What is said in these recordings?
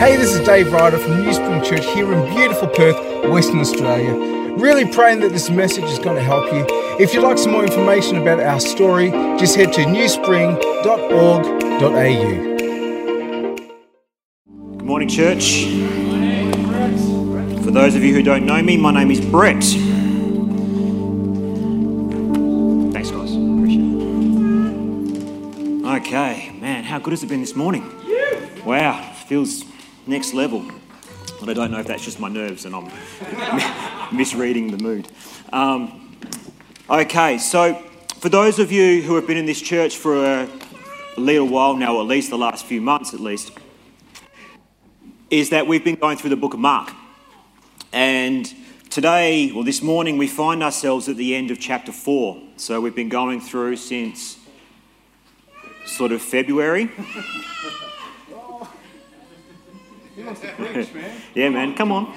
Hey, this is Dave Ryder from Newspring Church here in beautiful Perth, Western Australia. Really praying that this message is going to help you. If you'd like some more information about our story, just head to newspring.org.au. Good morning, church. For those of you who don't know me, my name is Brett. Thanks, guys. Appreciate it. Okay, man, how good has it been this morning? Wow. Feels next level, but I don't know if that's just my nerves and I'm misreading the mood. Okay, so for those of you who have been in this church for a little while now, or at least the last few months at least, is that we've been going through the book of Mark. And today, well this morning, we find ourselves at the end of chapter 4. So we've been going through since sort of February. Yeah, man, come on.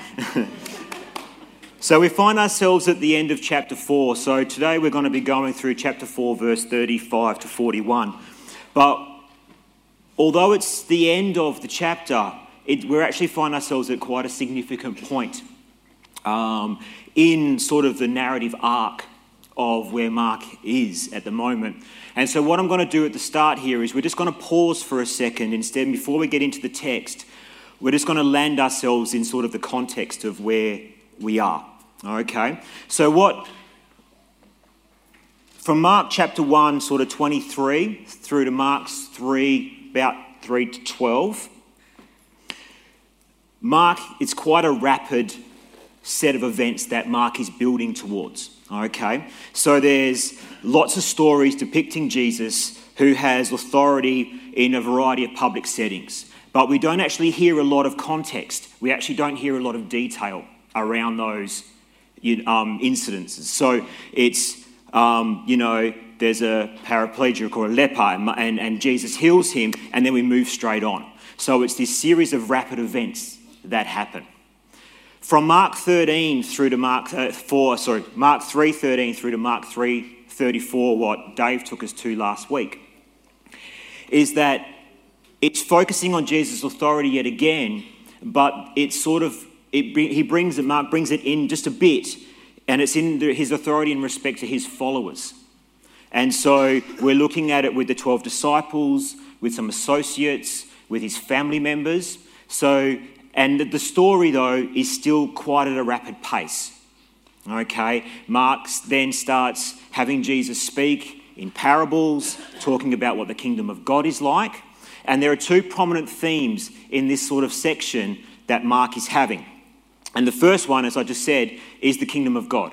So we find ourselves at the end of chapter 4. So today we're going to be going through chapter 4, verse 35 to 41. But although it's the end of the chapter, we actually find ourselves at quite a significant point in sort of the narrative arc of where Mark is at the moment. And so what I'm going to do at the start here is we're just going to pause for a second instead before we get into the text. We're just going to land ourselves in sort of the context of where we are, okay? So from Mark chapter 1, sort of 23, through to Mark 3, about 3 to 12, Mark, it's quite a rapid set of events that Mark is building towards, okay? So there's lots of stories depicting Jesus who has authority in a variety of public settings. But we don't actually hear a lot of context. We actually don't hear a lot of detail around those incidences. So it's, there's a paraplegic or a leper and Jesus heals him and then we move straight on. So it's this series of rapid events that happen. From Mark 13 through to Mark 3:13 through to Mark 3:34, what Dave took us to last week, is that it's focusing on Jesus' authority yet again, but Mark brings it in just a bit, and it's in his authority in respect to his followers. And so we're looking at it with the 12 disciples, with some associates, with his family members. So, and the story though is still quite at a rapid pace. Okay, Mark then starts having Jesus speak in parables, talking about what the kingdom of God is like. And there are two prominent themes in this sort of section that Mark is having. And the first one, as I just said, is the kingdom of God.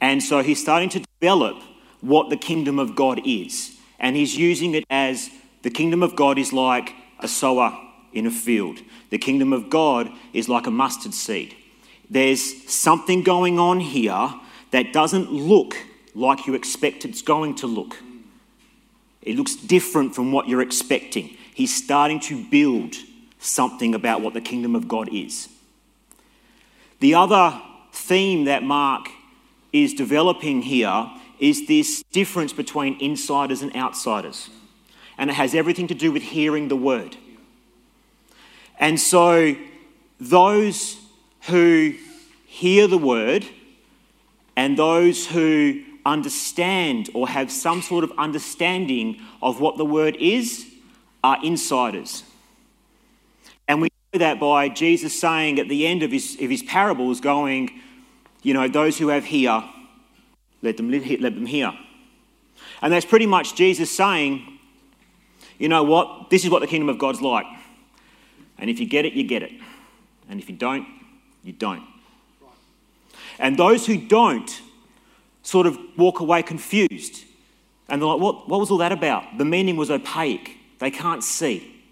And so he's starting to develop what the kingdom of God is. And he's using it as the kingdom of God is like a sower in a field. The kingdom of God is like a mustard seed. There's something going on here that doesn't look like you expect it's going to look. It looks different from what you're expecting. He's starting to build something about what the kingdom of God is. The other theme that Mark is developing here is this difference between insiders and outsiders. And it has everything to do with hearing the word. And so those who hear the word and those who understand or have some sort of understanding of what the word is are insiders. And we know that by Jesus saying at the end of his parables going, those who have ear, let them hear. And that's pretty much Jesus saying, you know what, this is what the kingdom of God's like. And if you get it, you get it. And if you don't, you don't. And those who don't sort of walk away confused. And they're like, what was all that about? The meaning was opaque. They can't see.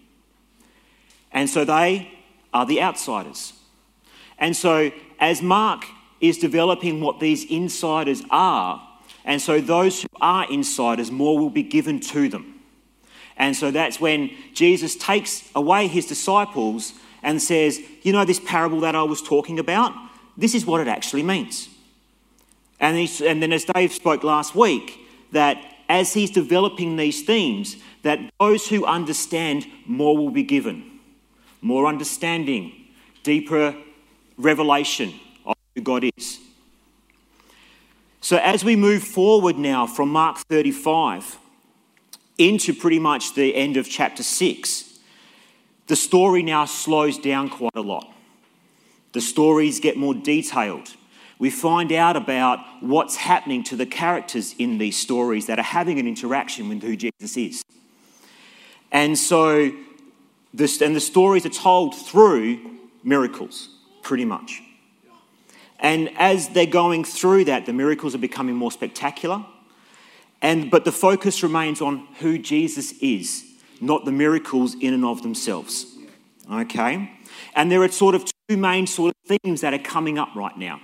And so they are the outsiders. And so as Mark is developing what these insiders are, and so those who are insiders, more will be given to them. And so that's when Jesus takes away his disciples and says, this parable that I was talking about, this is what it actually means. And then as Dave spoke last week, that as he's developing these themes, that those who understand, more will be given. more understanding, deeper revelation of who God is. So as we move forward now from Mark 35 into pretty much the end of chapter 6, the story now slows down quite a lot. The stories get more detailed. We find out about what's happening to the characters in these stories that are having an interaction with who Jesus is. And so the stories are told through miracles, pretty much. And as they're going through that, the miracles are becoming more spectacular. But the focus remains on who Jesus is, not the miracles in and of themselves. Okay? And there are sort of two main sort of themes that are coming up right now.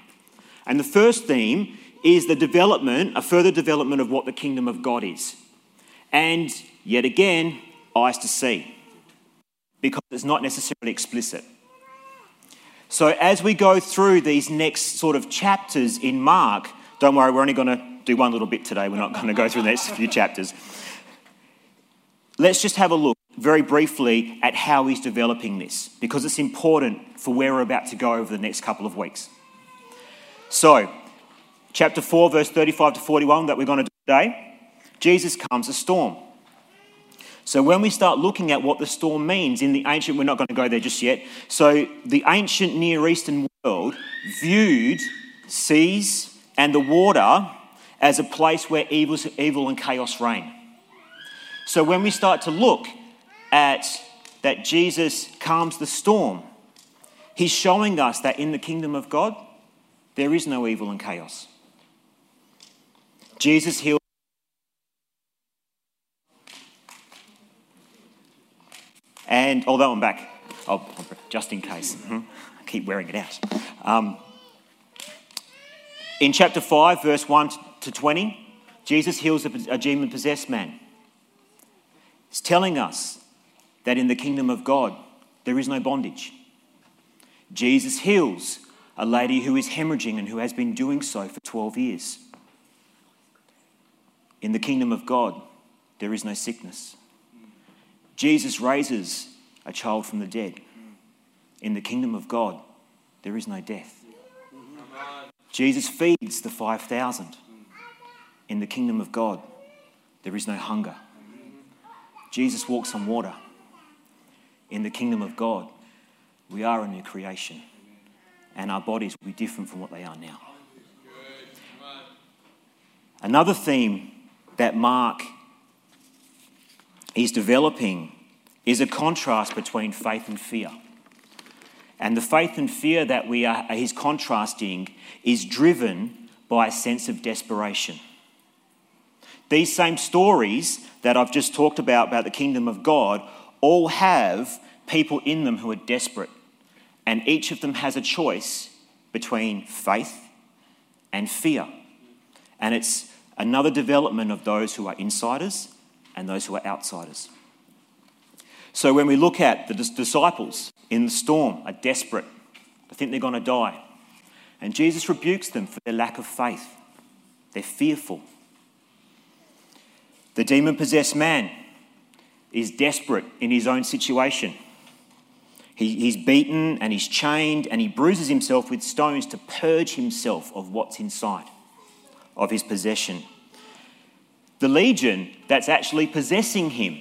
And the first theme is a further development of what the kingdom of God is. And yet again, eyes to see, because it's not necessarily explicit. So as we go through these next sort of chapters in Mark, don't worry, we're only going to do one little bit today. We're not going to go through the next few chapters. Let's just have a look very briefly at how he's developing this, because it's important for where we're about to go over the next couple of weeks. So, chapter 4, verse 35 to 41 that we're going to do today, Jesus calms a storm. So when we start looking at what the storm means in the ancient, we're not going to go there just yet. So the ancient Near Eastern world viewed seas and the water as a place where evil and chaos reign. So when we start to look at that Jesus calms the storm, he's showing us that in the kingdom of God, there is no evil and chaos. Jesus heals. And although I'm back, just in case, I keep wearing it out. In chapter 5, verse 1 to 20, Jesus heals a demon-possessed man. It's telling us that in the kingdom of God, there is no bondage. Jesus heals a lady who is hemorrhaging and who has been doing so for 12 years. In the kingdom of God, there is no sickness. Jesus raises a child from the dead. In the kingdom of God, there is no death. Jesus feeds the 5,000. In the kingdom of God, there is no hunger. Jesus walks on water. In the kingdom of God, we are a new creation, and our bodies will be different from what they are now. Another theme that Mark is developing is a contrast between faith and fear. And the faith and fear that he's contrasting is driven by a sense of desperation. These same stories that I've just talked about the kingdom of God, all have people in them who are desperate. And each of them has a choice between faith and fear. And it's another development of those who are insiders and those who are outsiders. So when we look at the disciples in the storm are desperate. They think they're going to die. And Jesus rebukes them for their lack of faith. They're fearful. The demon-possessed man is desperate in his own situation. He's beaten and he's chained and he bruises himself with stones to purge himself of what's inside, of his possession. The legion that's actually possessing him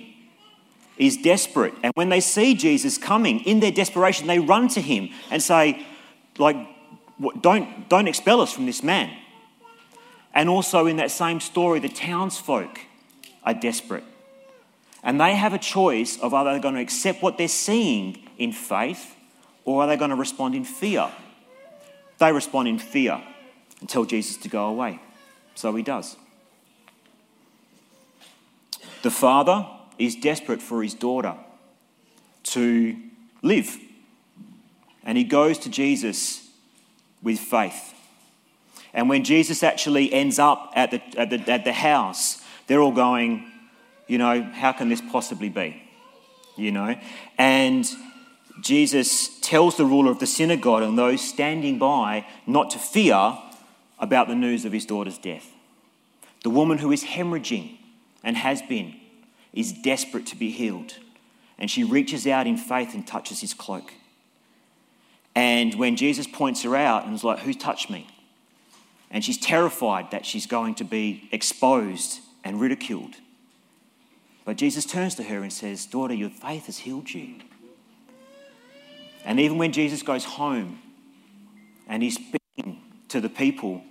is desperate. And when they see Jesus coming, in their desperation, they run to him and say, don't expel us from this man. And also in that same story, the townsfolk are desperate. And they have a choice of are they going to accept what they're seeing in faith or are they going to respond in fear? They respond in fear and tell Jesus to go away. So he does. The father is desperate for his daughter to live. And he goes to Jesus with faith. And when Jesus actually ends up at the house, they're all going, how can this possibly be? And Jesus tells the ruler of the synagogue and those standing by not to fear about the news of his daughter's death. The woman who is hemorrhaging and has been is desperate to be healed. and she reaches out in faith and touches his cloak. And when Jesus points her out and is like, "Who touched me?" And she's terrified that she's going to be exposed and ridiculed. But Jesus turns to her and says, "Daughter, your faith has healed you." And even when Jesus goes home and he's speaking to the people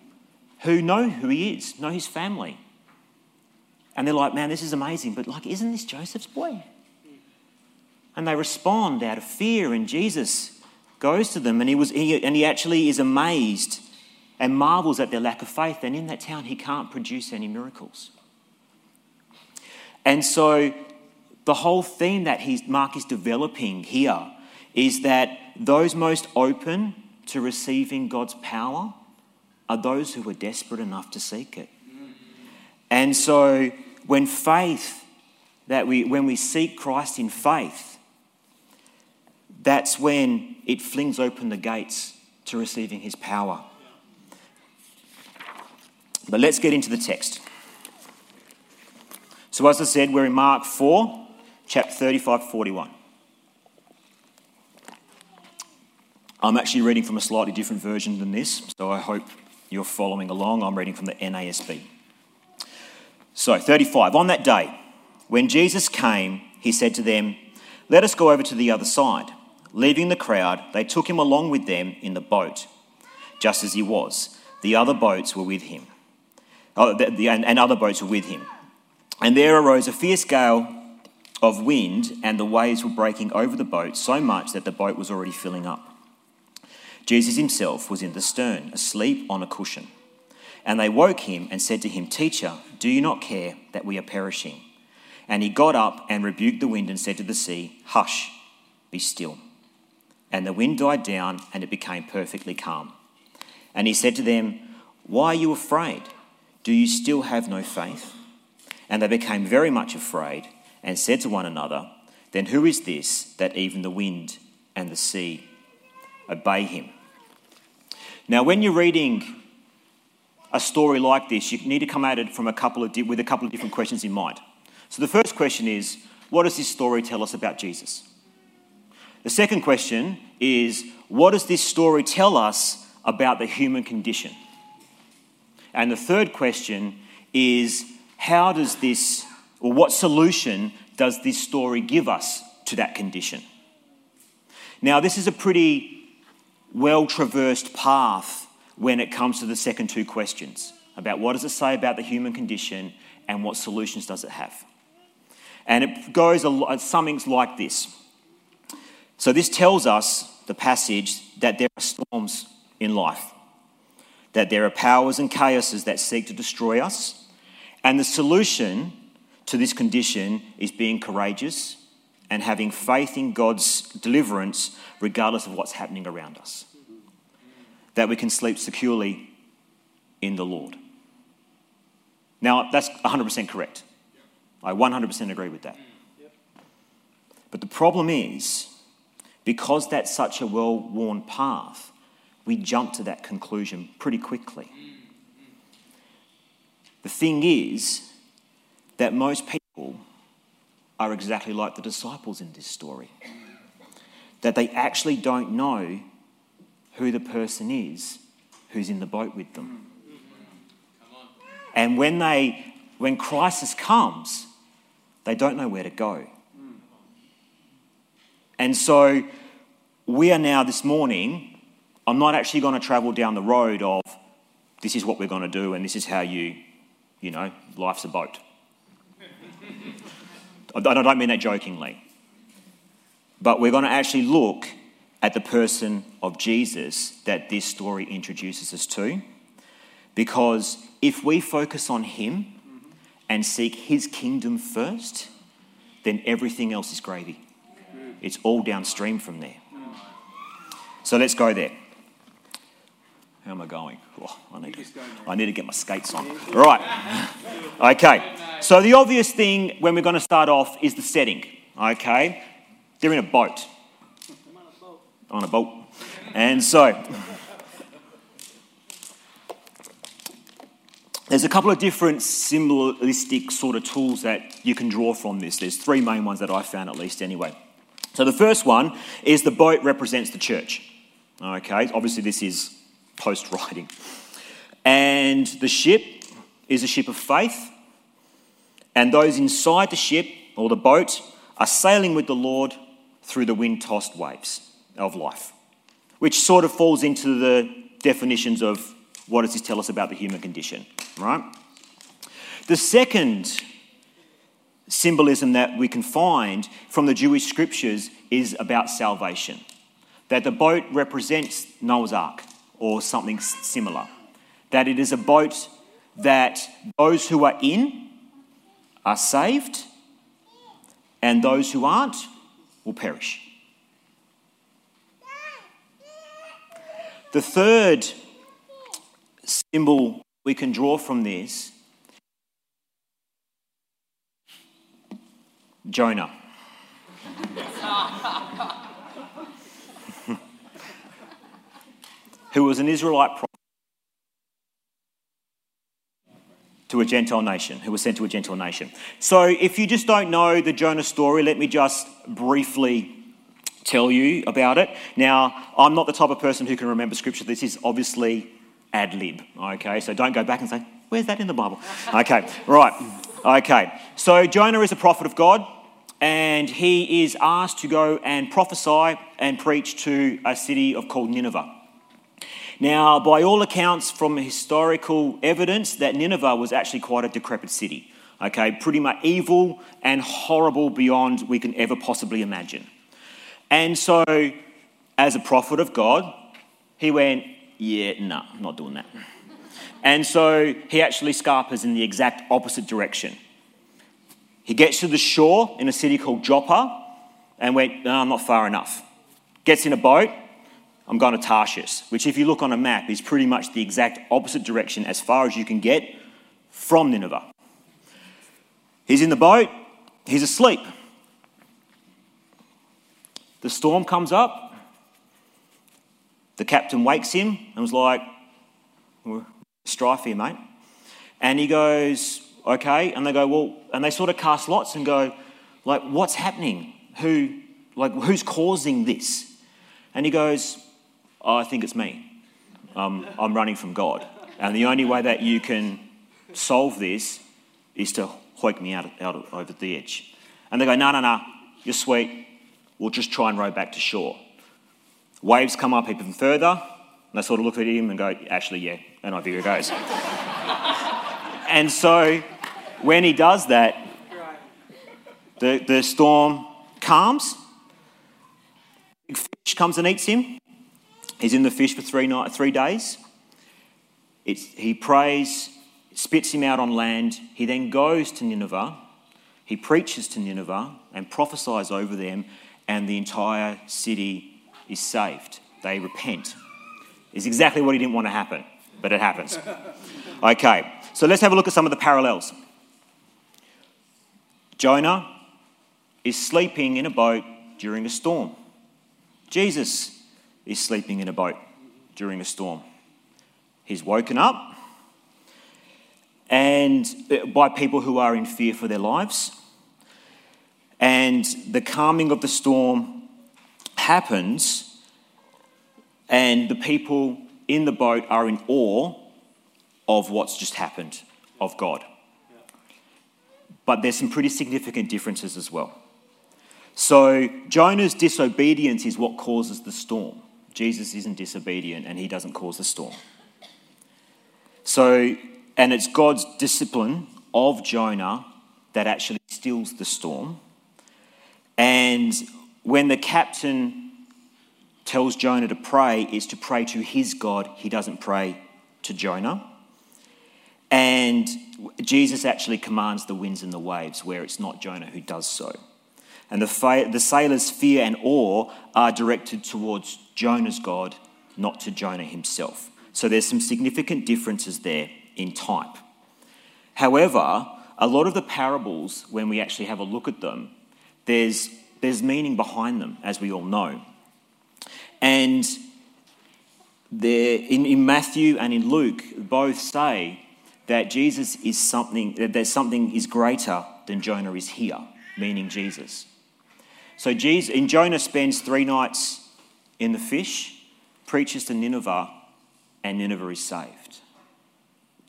who know who he is, know his family, and they're like, "Man, this is amazing, but like, isn't this Joseph's boy?" And they respond out of fear, and Jesus goes to them, and he actually is amazed and marvels at their lack of faith. And in that town, he can't produce any miracles. And so the whole theme that Mark is developing here is that those most open to receiving God's power are those who are desperate enough to seek it. And so when we seek Christ in faith, that's when it flings open the gates to receiving his power. But let's get into the text. So as I said, we're in Mark 4, chapter 35-41. I'm actually reading from a slightly different version than this, so I hope you're following along. I'm reading from the NASB. So 35, on that day, when Jesus came, he said to them, "Let us go over to the other side." Leaving the crowd, they took him along with them in the boat, just as he was. The other boats were with him. And there arose a fierce gale of wind, and the waves were breaking over the boat so much that the boat was already filling up. Jesus himself was in the stern, asleep on a cushion. And they woke him and said to him, "Teacher, do you not care that we are perishing?" And he got up and rebuked the wind and said to the sea, "Hush, be still." And the wind died down, and it became perfectly calm. And he said to them, "Why are you afraid? Do you still have no faith?" And they became very much afraid and said to one another, "Then who is this that even the wind and the sea obey him?" Now, when you're reading a story like this, you need to come at it from with a couple of different questions in mind. So the first question is, what does this story tell us about Jesus? The second question is, what does this story tell us about the human condition? And the third question is, what solution does this story give us to that condition? Now, this is a pretty well-traversed path when it comes to the second two questions about what does it say about the human condition and what solutions does it have. And it goes something like this. So this tells us, the passage, that there are storms in life, that there are powers and chaoses that seek to destroy us, and the solution to this condition is being courageous and having faith in God's deliverance regardless of what's happening around us. That we can sleep securely in the Lord. Now, that's 100% correct. I 100% agree with that. But the problem is, because that's such a well-worn path, we jump to that conclusion pretty quickly. The thing is that most people are exactly like the disciples in this story, that they actually don't know who the person is who's in the boat with them. And when crisis comes, they don't know where to go. And so we are now this morning, I'm not actually going to travel down the road of this is what we're going to do and this is how you life's a boat. I don't mean that jokingly. But we're going to actually look at the person of Jesus that this story introduces us to, because if we focus on him and seek his kingdom first, then everything else is gravy. It's all downstream from there. So let's go there. How am I going? Oh, I need to get my skates on. Right. Okay. So the obvious thing when we're going to start off is the setting. Okay. They're in a boat. On a boat. And so There's a couple of different symbolistic sort of tools that you can draw from this. There's three main ones that I found, at least anyway. So the first one is the boat represents the church. Okay, obviously this is post-writing. And the ship is a ship of faith. And those inside the ship or the boat are sailing with the Lord through the wind-tossed waves of life, which sort of falls into the definitions of what does this tell us about the human condition, right? The second symbolism that we can find from the Jewish scriptures is about salvation, that the boat represents Noah's Ark or something similar, that it is a boat that those who are in are saved and those who aren't will perish. The third symbol we can draw from this, Jonah. Who was an Israelite prophet to a Gentile nation, who was sent to a Gentile nation. So if you just don't know the Jonah story, let me just briefly tell you about it. Now, I'm not the type of person who can remember scripture. This is obviously ad lib, okay? So don't go back and say, where's that in the Bible? Okay, right, okay. So Jonah is a prophet of God, and he is asked to go and prophesy and preach to a city called Nineveh. Now, by all accounts from historical evidence, that Nineveh was actually quite a decrepit city, okay? Pretty much evil and horrible beyond we can ever possibly imagine. And so, as a prophet of God, he went, yeah, no, I'm not doing that. And so he actually scarpers in the exact opposite direction. He gets to the shore in a city called Joppa and went, no, I'm not far enough. Gets in a boat, I'm going to Tarshish, which if you look on a map is pretty much the exact opposite direction as far as you can get from Nineveh. He's in the boat, he's asleep. The storm comes up. The captain wakes him and was like, we're strife here, mate. And he goes, okay. And they go, well, and they sort of cast lots and go, like, what's happening? Who's causing this? And he goes, oh, I think it's me. I'm running from God. And the only way that you can solve this is to hoik me out over the edge. And they go, no, you're sweet. We'll just try and row back to shore. Waves come up even further, and they sort of look at him and go, actually, yeah, and over he goes. And so when he does that, the storm calms, big fish comes and eats him. He's in the fish for 3 days. He prays, spits him out on land. He then goes to Nineveh. He preaches to Nineveh and prophesies over them, and the entire city is saved. They repent. It's exactly what he didn't want to happen, but it happens. Okay, so let's have a look at some of the parallels. Jonah is sleeping in a boat during a storm. Jesus is sleeping in a boat during a storm. He's woken up and by people who are in fear for their lives. And the calming of the storm happens, and the people in the boat are in awe of what's just happened, of God. But there's some pretty significant differences as well. So Jonah's disobedience is what causes the storm. Jesus isn't disobedient and he doesn't cause the storm. So, and it's God's discipline of Jonah that actually stills the storm. And when the captain tells Jonah to pray, it's to pray to his God. He doesn't pray to Jonah. And Jesus actually commands the winds and the waves, where it's not Jonah who does so. And the sailors' fear and awe are directed towards Jonah's God, not to Jonah himself. So there's some significant differences there in type. However, a lot of the parables, when we actually have a look at them, there's meaning behind them, as we all know. And in Matthew and in Luke, both say that Jesus is something, that something is greater than Jonah is here, meaning Jesus. So Jesus, and Jonah spends 3 nights in the fish, preaches to Nineveh, and Nineveh is saved.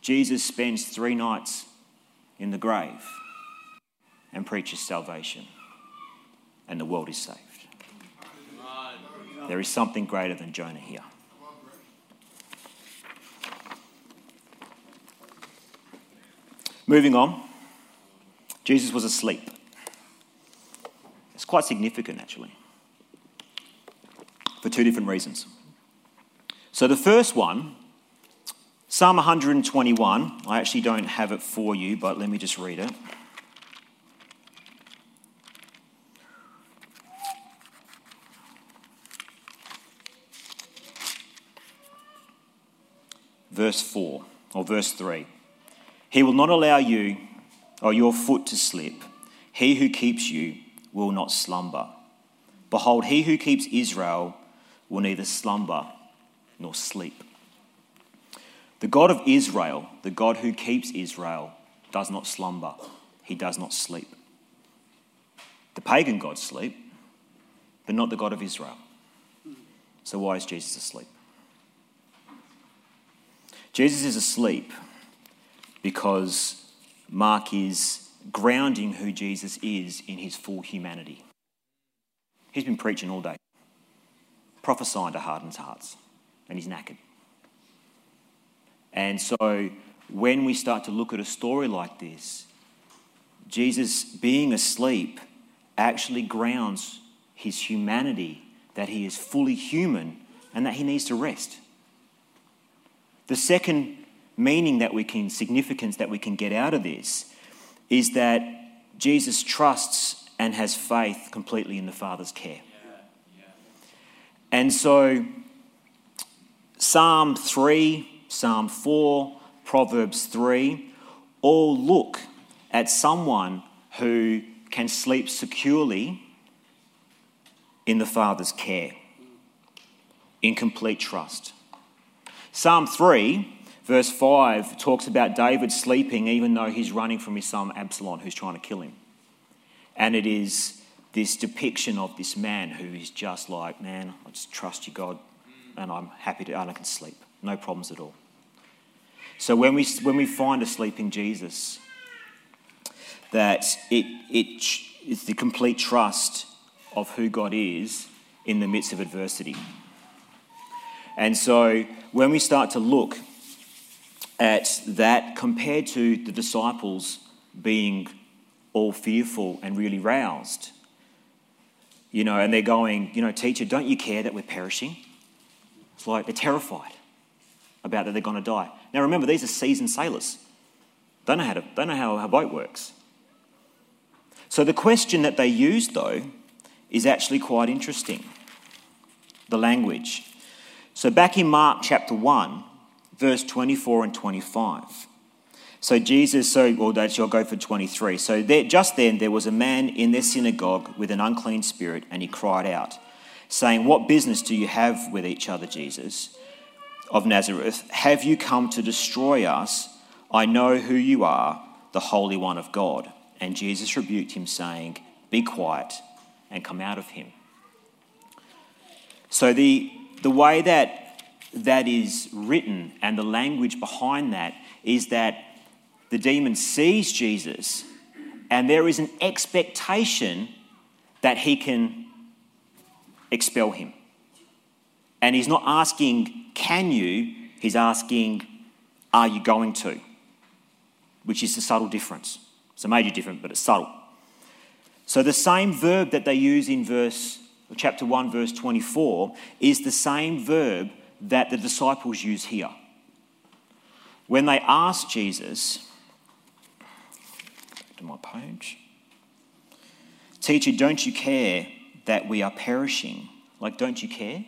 Jesus spends 3 nights in the grave and preaches salvation, and the world is saved. There is something greater than Jonah here. Moving on, Jesus was asleep. It's quite significant, actually, for 2 different reasons. So the first one, Psalm 121, I actually don't have it for you, but let me just read it. Verse 4, or verse 3. He will not allow you or your foot to slip. He who keeps you will not slumber. Behold, he who keeps Israel will neither slumber nor sleep. The God of Israel, the God who keeps Israel, does not slumber. He does not sleep. The pagan gods sleep, but not the God of Israel. So why is Jesus asleep? Jesus is asleep because Mark is grounding who Jesus is in his full humanity. He's been preaching all day, prophesying to hardened hearts, and he's knackered. And so when we start to look at a story like this, Jesus being asleep actually grounds his humanity, that he is fully human and that he needs to rest. The second meaning that we can, significance that we can get out of this, is that Jesus trusts and has faith completely in the Father's care. Yeah. And so Psalm 3, Psalm 4, Proverbs 3, all look at someone who can sleep securely in the Father's care, in complete trust. Psalm 3, verse 5, talks about David sleeping even though he's running from his son Absalom, who's trying to kill him. And it is this depiction of this man who is just like, man, I just trust you, God, and I'm happy to, and I can sleep. No problems at all. So when we find asleep in Jesus, that it's the complete trust of who God is in the midst of adversity. And so when we start to look at that compared to the disciples being all fearful and really roused, you know, and they're going, you know, teacher, don't you care that we're perishing? It's like they're terrified about that they're going to die. Now remember, these are seasoned sailors. Don't know how a boat works. So the question that they used, though, is actually quite interesting, the language. So back in Mark chapter 1, verse 24 and 25. I'll go for 23. So there, just then there was a man in their synagogue with an unclean spirit, and he cried out, saying, "What business do you have with each other, Jesus of Nazareth? Have you come to destroy us? I know who you are, the Holy One of God." And Jesus rebuked him, saying, "Be quiet, and come out of him." So the way that is written, and the language behind that, is that the demon sees Jesus and there is an expectation that he can expel him. And he's not asking, can you? He's asking, are you going to? Which is a subtle difference. It's a major difference, but it's subtle. So the same verb that they use in chapter 1, verse 24, is the same verb that the disciples use here. When they asked Jesus, to my page, "Teacher, don't you care that we are perishing?" Like, don't you care?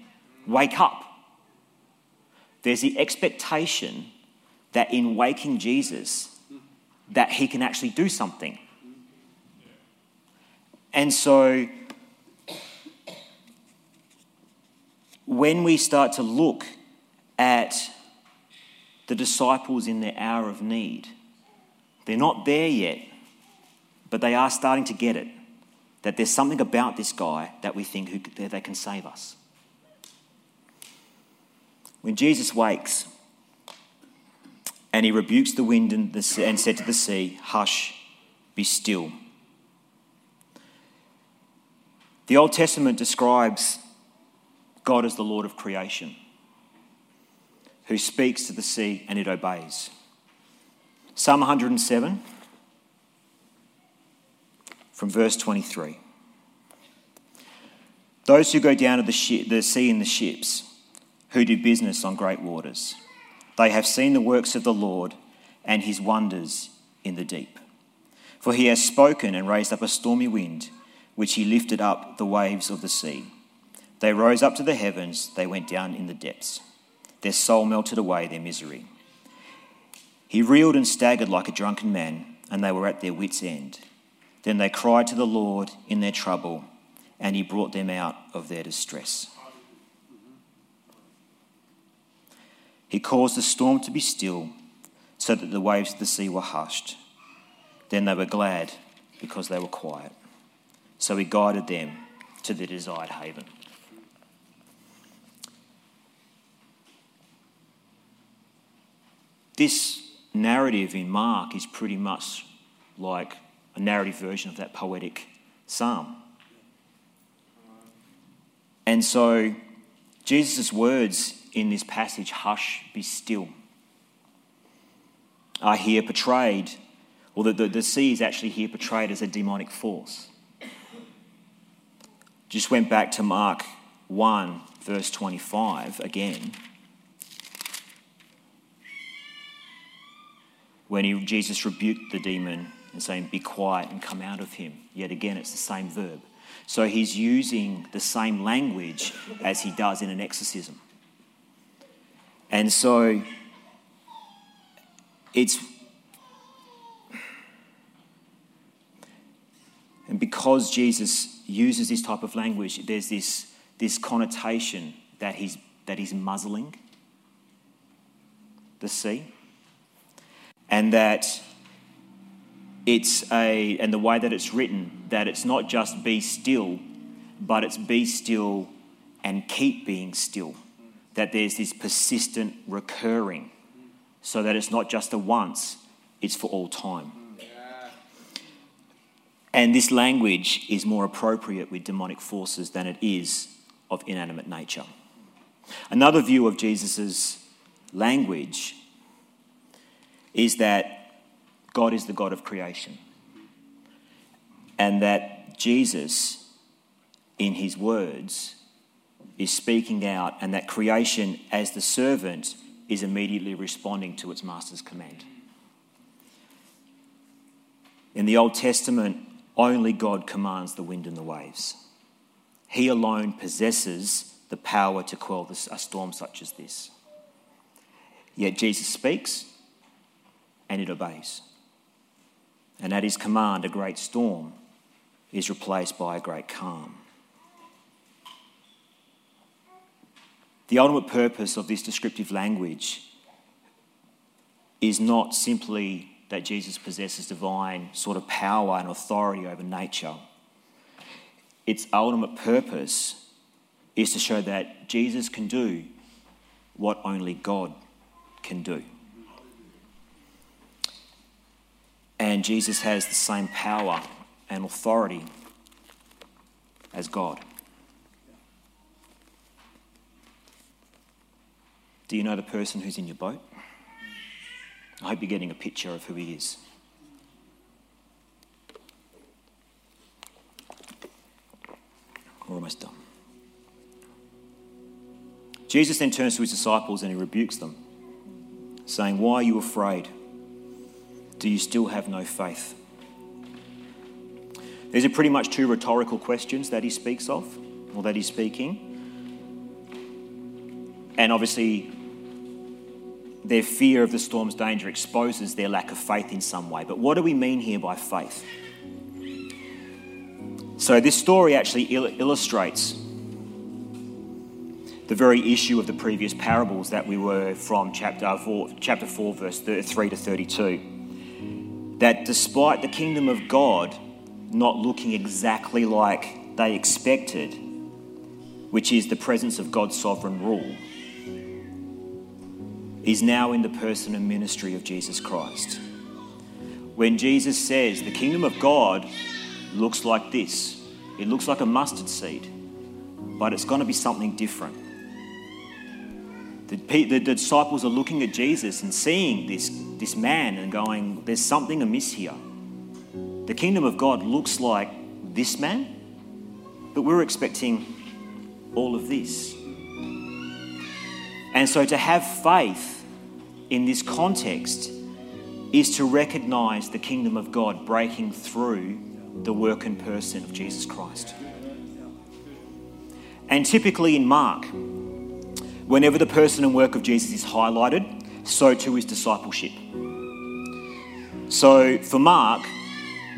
Wake up. There's the expectation that in waking Jesus, that he can actually do something. And so when we start to look at the disciples in their hour of need. They're not there yet, but they are starting to get it, that there's something about this guy that we think that they can save us. When Jesus wakes and he rebukes the wind and said to the sea, "Hush, be still." The Old Testament describes God as the Lord of creation, who speaks to the sea and it obeys. Psalm 107 from verse 23. "Those who go down to the sea in the ships, who do business on great waters, they have seen the works of the Lord and his wonders in the deep. For he has spoken and raised up a stormy wind, which he lifted up the waves of the sea. They rose up to the heavens, they went down in the depths. Their soul melted away, their misery. He reeled and staggered like a drunken man, and they were at their wits' end. Then they cried to the Lord in their trouble, and he brought them out of their distress. He caused the storm to be still, so that the waves of the sea were hushed. Then they were glad because they were quiet. So he guided them to the desired haven." This narrative in Mark is pretty much like a narrative version of that poetic psalm. And so Jesus' words in this passage, "Hush, be still," are here portrayed, or the sea is actually here portrayed as a demonic force. Just went back to Mark 1, verse 25 again, when Jesus rebuked the demon and saying, "Be quiet and come out of him." Yet again, it's the same verb. So he's using the same language as he does in an exorcism. And so it's... And because Jesus uses this type of language, there's this connotation that he's muzzling the sea, and that and the way that it's written, that it's not just "be still," but it's "be still and keep being still." That there's this persistent recurring, so that it's not just a once, it's for all time. And this language is more appropriate with demonic forces than it is of inanimate nature. Another view of Jesus' language is that God is the God of creation, and that Jesus, in his words, is speaking out, and that creation, as the servant, is immediately responding to its master's command. In the Old Testament, only God commands the wind and the waves. He alone possesses the power to quell a storm such as this. Yet Jesus speaks and it obeys. And at his command, a great storm is replaced by a great calm. The ultimate purpose of this descriptive language is not simply that Jesus possesses divine sort of power and authority over nature. Its ultimate purpose is to show that Jesus can do what only God can do. And Jesus has the same power and authority as God. Do you know the person who's in your boat? I hope you're getting a picture of who he is. We're almost done. Jesus then turns to his disciples and he rebukes them, saying, "Why are you afraid? Do you still have no faith?" These are pretty much two rhetorical questions that he speaks of, or that he's speaking. And obviously, their fear of the storm's danger exposes their lack of faith in some way. But what do we mean here by faith? So this story actually illustrates the very issue of the previous parables that we were from chapter 4, verse 3 to 32. That despite the kingdom of God not looking exactly like they expected, which is the presence of God's sovereign rule, is now in the person and ministry of Jesus Christ. When Jesus says the kingdom of God looks like this, it looks like a mustard seed, but it's going to be something different. The disciples are looking at Jesus and seeing this man and going, there's something amiss here. The kingdom of God looks like this man, but we're expecting all of this. And so to have faith in this context is to recognize the kingdom of God breaking through the work and person of Jesus Christ. And typically in Mark, whenever the person and work of Jesus is highlighted, so too is discipleship. So for Mark,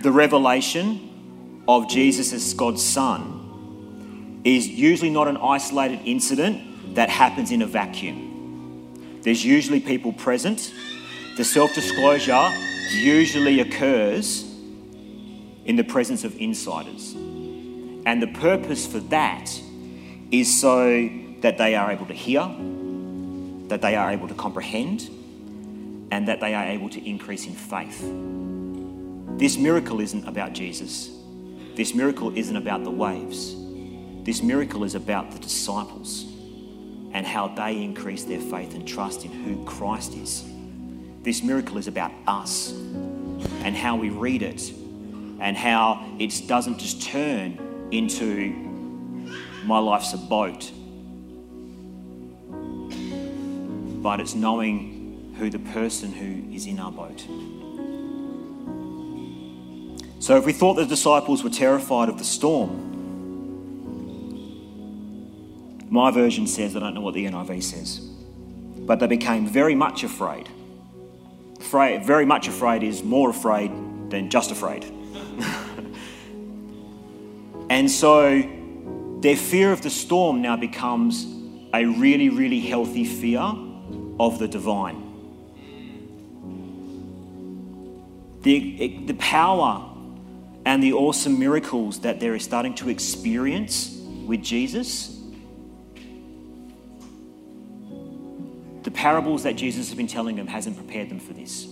the revelation of Jesus as God's Son is usually not an isolated incident that happens in a vacuum. There's usually people present. The self-disclosure usually occurs in the presence of insiders. And the purpose for that is so that they are able to hear, that they are able to comprehend, and that they are able to increase in faith. This miracle isn't about Jesus. This miracle isn't about the waves. This miracle is about the disciples and how they increase their faith and trust in who Christ is. This miracle is about us and how we read it and how it doesn't just turn into my life's a boat, but it's knowing who the person who is in our boat. So if we thought the disciples were terrified of the storm, my version says, I don't know what the NIV says, but they became very much afraid. Very much afraid is more afraid than just afraid. And so their fear of the storm now becomes a really, really healthy fear of the divine. The power and the awesome miracles that they're starting to experience with Jesus, the parables that Jesus has been telling them hasn't prepared them for this.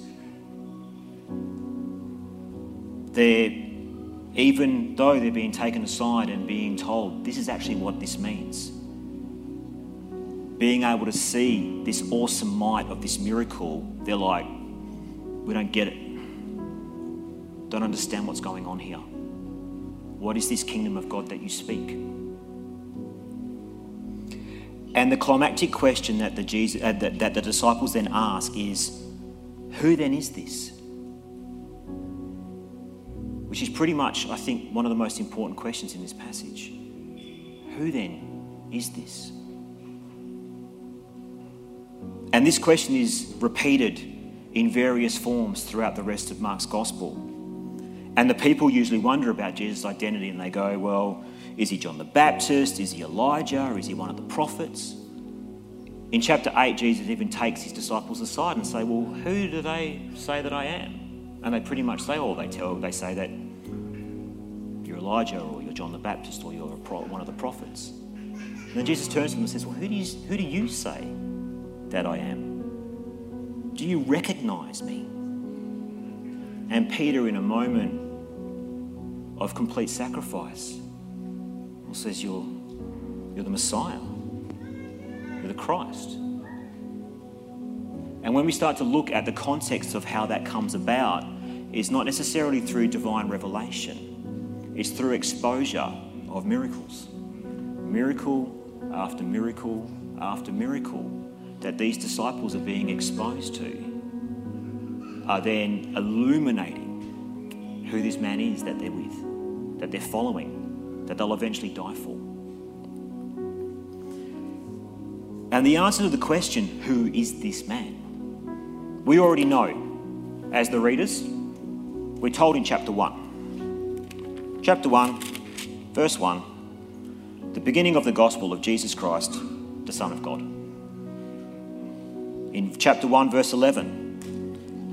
Even though they're being taken aside and being told, this is actually what this means. Being able to see this awesome might of this miracle, they're like, we don't get it. Don't understand what's going on here. What is this kingdom of God that you speak? And the climactic question that the disciples then ask is, who then is this? Which is pretty much, I think, one of the most important questions in this passage. Who then is this? And this question is repeated in various forms throughout the rest of Mark's gospel. And the people usually wonder about Jesus' identity and they go, well, is he John the Baptist? Is he Elijah? Or is he one of the prophets? In chapter 8, Jesus even takes his disciples aside and say, well, who do they say that I am? And they pretty much say all they say that you're Elijah or you're John the Baptist or you're one of the prophets. And then Jesus turns to them and says, well, who do you say that I am? Do you recognize me? And Peter, in a moment of complete sacrifice, says, you're the Messiah, you're the Christ. And when we start to look at the context of how that comes about, it's not necessarily through divine revelation, it's through exposure of miracles. Miracle after miracle after miracle that these disciples are being exposed to are then illuminating who this man is that they're with, that they're following, that they'll eventually die for. And the answer to the question, who is this man? We already know, as the readers, we're told in chapter 1. Chapter 1, verse 1, the beginning of the gospel of Jesus Christ, the Son of God. In chapter 1, verse 11,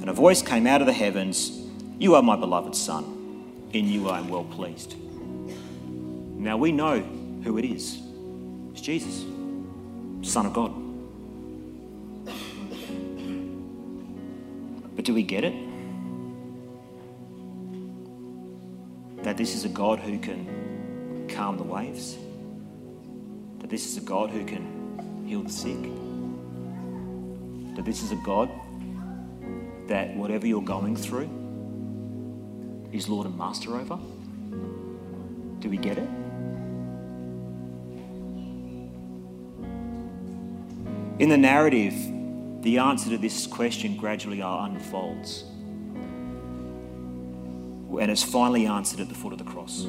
and a voice came out of the heavens, "You are my beloved Son, in you I am well pleased." Now we know who it is. It's Jesus, Son of God. But do we get it? That this is a God who can calm the waves? That this is a God who can heal the sick? That this is a God that whatever you're going through is Lord and Master over? Do we get it? In the narrative, the answer to this question gradually unfolds. And it's finally answered at the foot of the cross.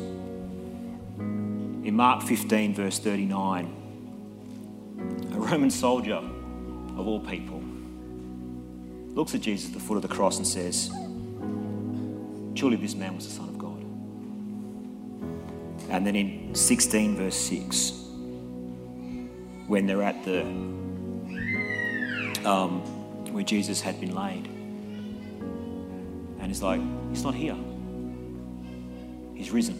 In Mark 15, verse 39, a Roman soldier of all people looks at Jesus at the foot of the cross and says, "Surely this man was the Son of God." And then in 16, verse 6, when they're at the where Jesus had been laid, and he's like, "He's not here. He's risen."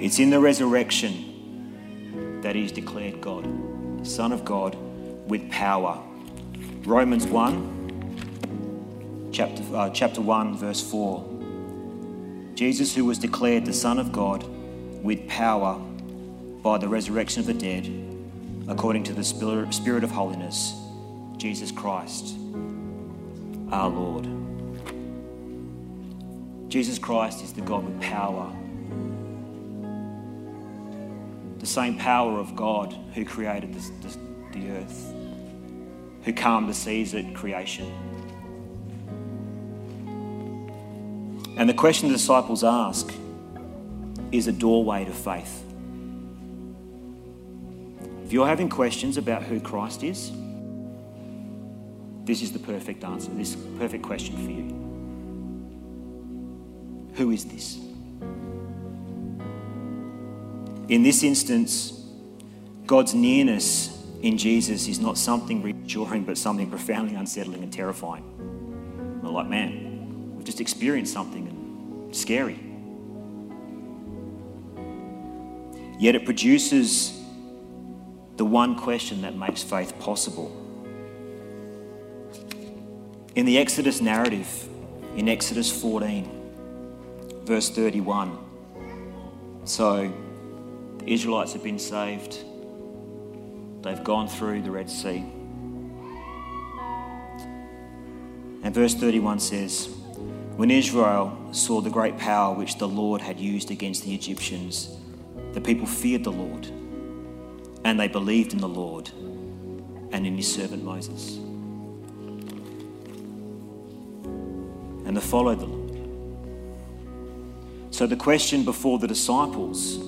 It's in the resurrection that he's declared God, Son of God with power. Romans 1, chapter 1, verse 4. Jesus, who was declared the Son of God with power by the resurrection of the dead, according to the Spirit of holiness, Jesus Christ, our Lord. Jesus Christ is the God with power. The same power of God who created the earth, who calmed the seas at creation. And the question the disciples ask is a doorway to faith. If you're having questions about who Christ is, this is the perfect answer, this is the perfect question for you. Who is this? In this instance, God's nearness in Jesus is not something reassuring, but something profoundly unsettling and terrifying. We're like, man, we've just experienced something scary. Yet it produces the one question that makes faith possible. In the Exodus narrative, in Exodus 14, verse 31, so the Israelites have been saved, they've gone through the Red Sea. And verse 31 says, "When Israel saw the great power which the Lord had used against the Egyptians, the people feared the Lord. And they believed in the Lord and in his servant Moses. And they followed the Lord." So the question before the disciples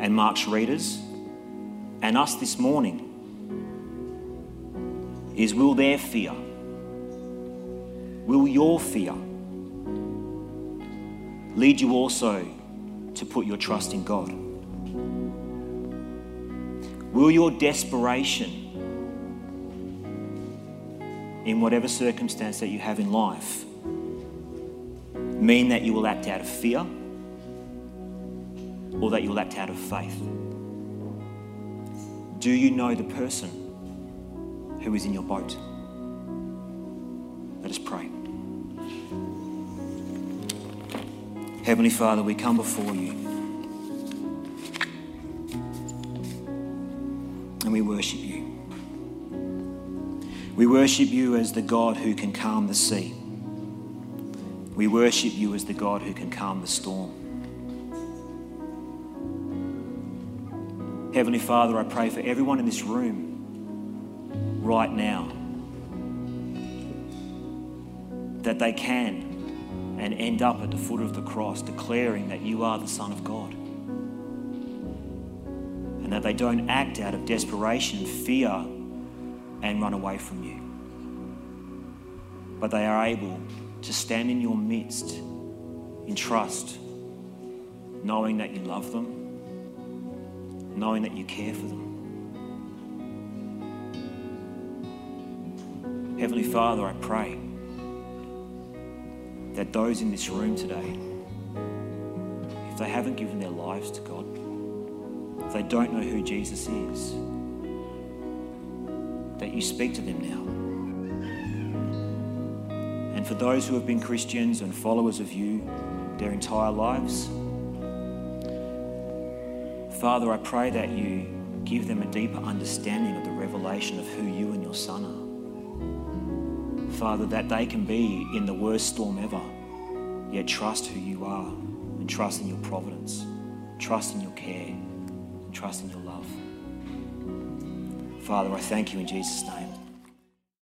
and Mark's readers and us this morning is, will their fear, will your fear lead you also to put your trust in God? Will your desperation in whatever circumstance that you have in life mean that you will act out of fear or that you will act out of faith? Do you know the person who is in your boat? Let us pray. Heavenly Father, we come before you. We worship you. We worship you as the God who can calm the sea. We worship you as the God who can calm the storm. Heavenly Father, I pray for everyone in this room right now that they can and end up at the foot of the cross declaring that you are the Son of God. That they don't act out of desperation, fear, and run away from you. But they are able to stand in your midst in trust, knowing that you love them, knowing that you care for them. Heavenly Father, I pray that those in this room today, if they haven't given their lives to God, if they don't know who Jesus is, that you speak to them now. And for those who have been Christians and followers of you their entire lives, Father, I pray that you give them a deeper understanding of the revelation of who you and your Son are. Father, that they can be in the worst storm ever, yet trust who you are and trust in your providence, trust in your care, and trust in your love. Father, I thank you in Jesus' name.